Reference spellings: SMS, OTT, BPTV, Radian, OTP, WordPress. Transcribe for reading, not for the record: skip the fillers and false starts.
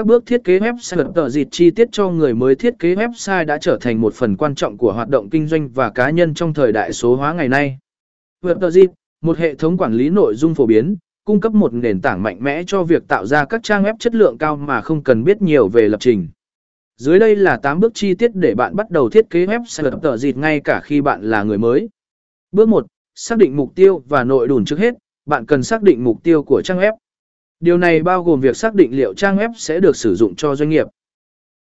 Các bước thiết kế website tờ dịt chi tiết cho người mới thiết kế website đã trở thành một phần quan trọng của hoạt động kinh doanh và cá nhân trong thời đại số hóa ngày nay. WordPress, một hệ thống quản lý nội dung phổ biến, cung cấp một nền tảng mạnh mẽ cho việc tạo ra các trang web chất lượng cao mà không cần biết nhiều về lập trình. Dưới đây là 8 bước chi tiết để bạn bắt đầu thiết kế website tờ dịt ngay cả khi bạn là người mới. Bước 1. Xác định mục tiêu và nội dung. Trước hết, bạn cần xác định mục tiêu của trang web. Điều này bao gồm việc xác định liệu trang web sẽ được sử dụng cho doanh nghiệp,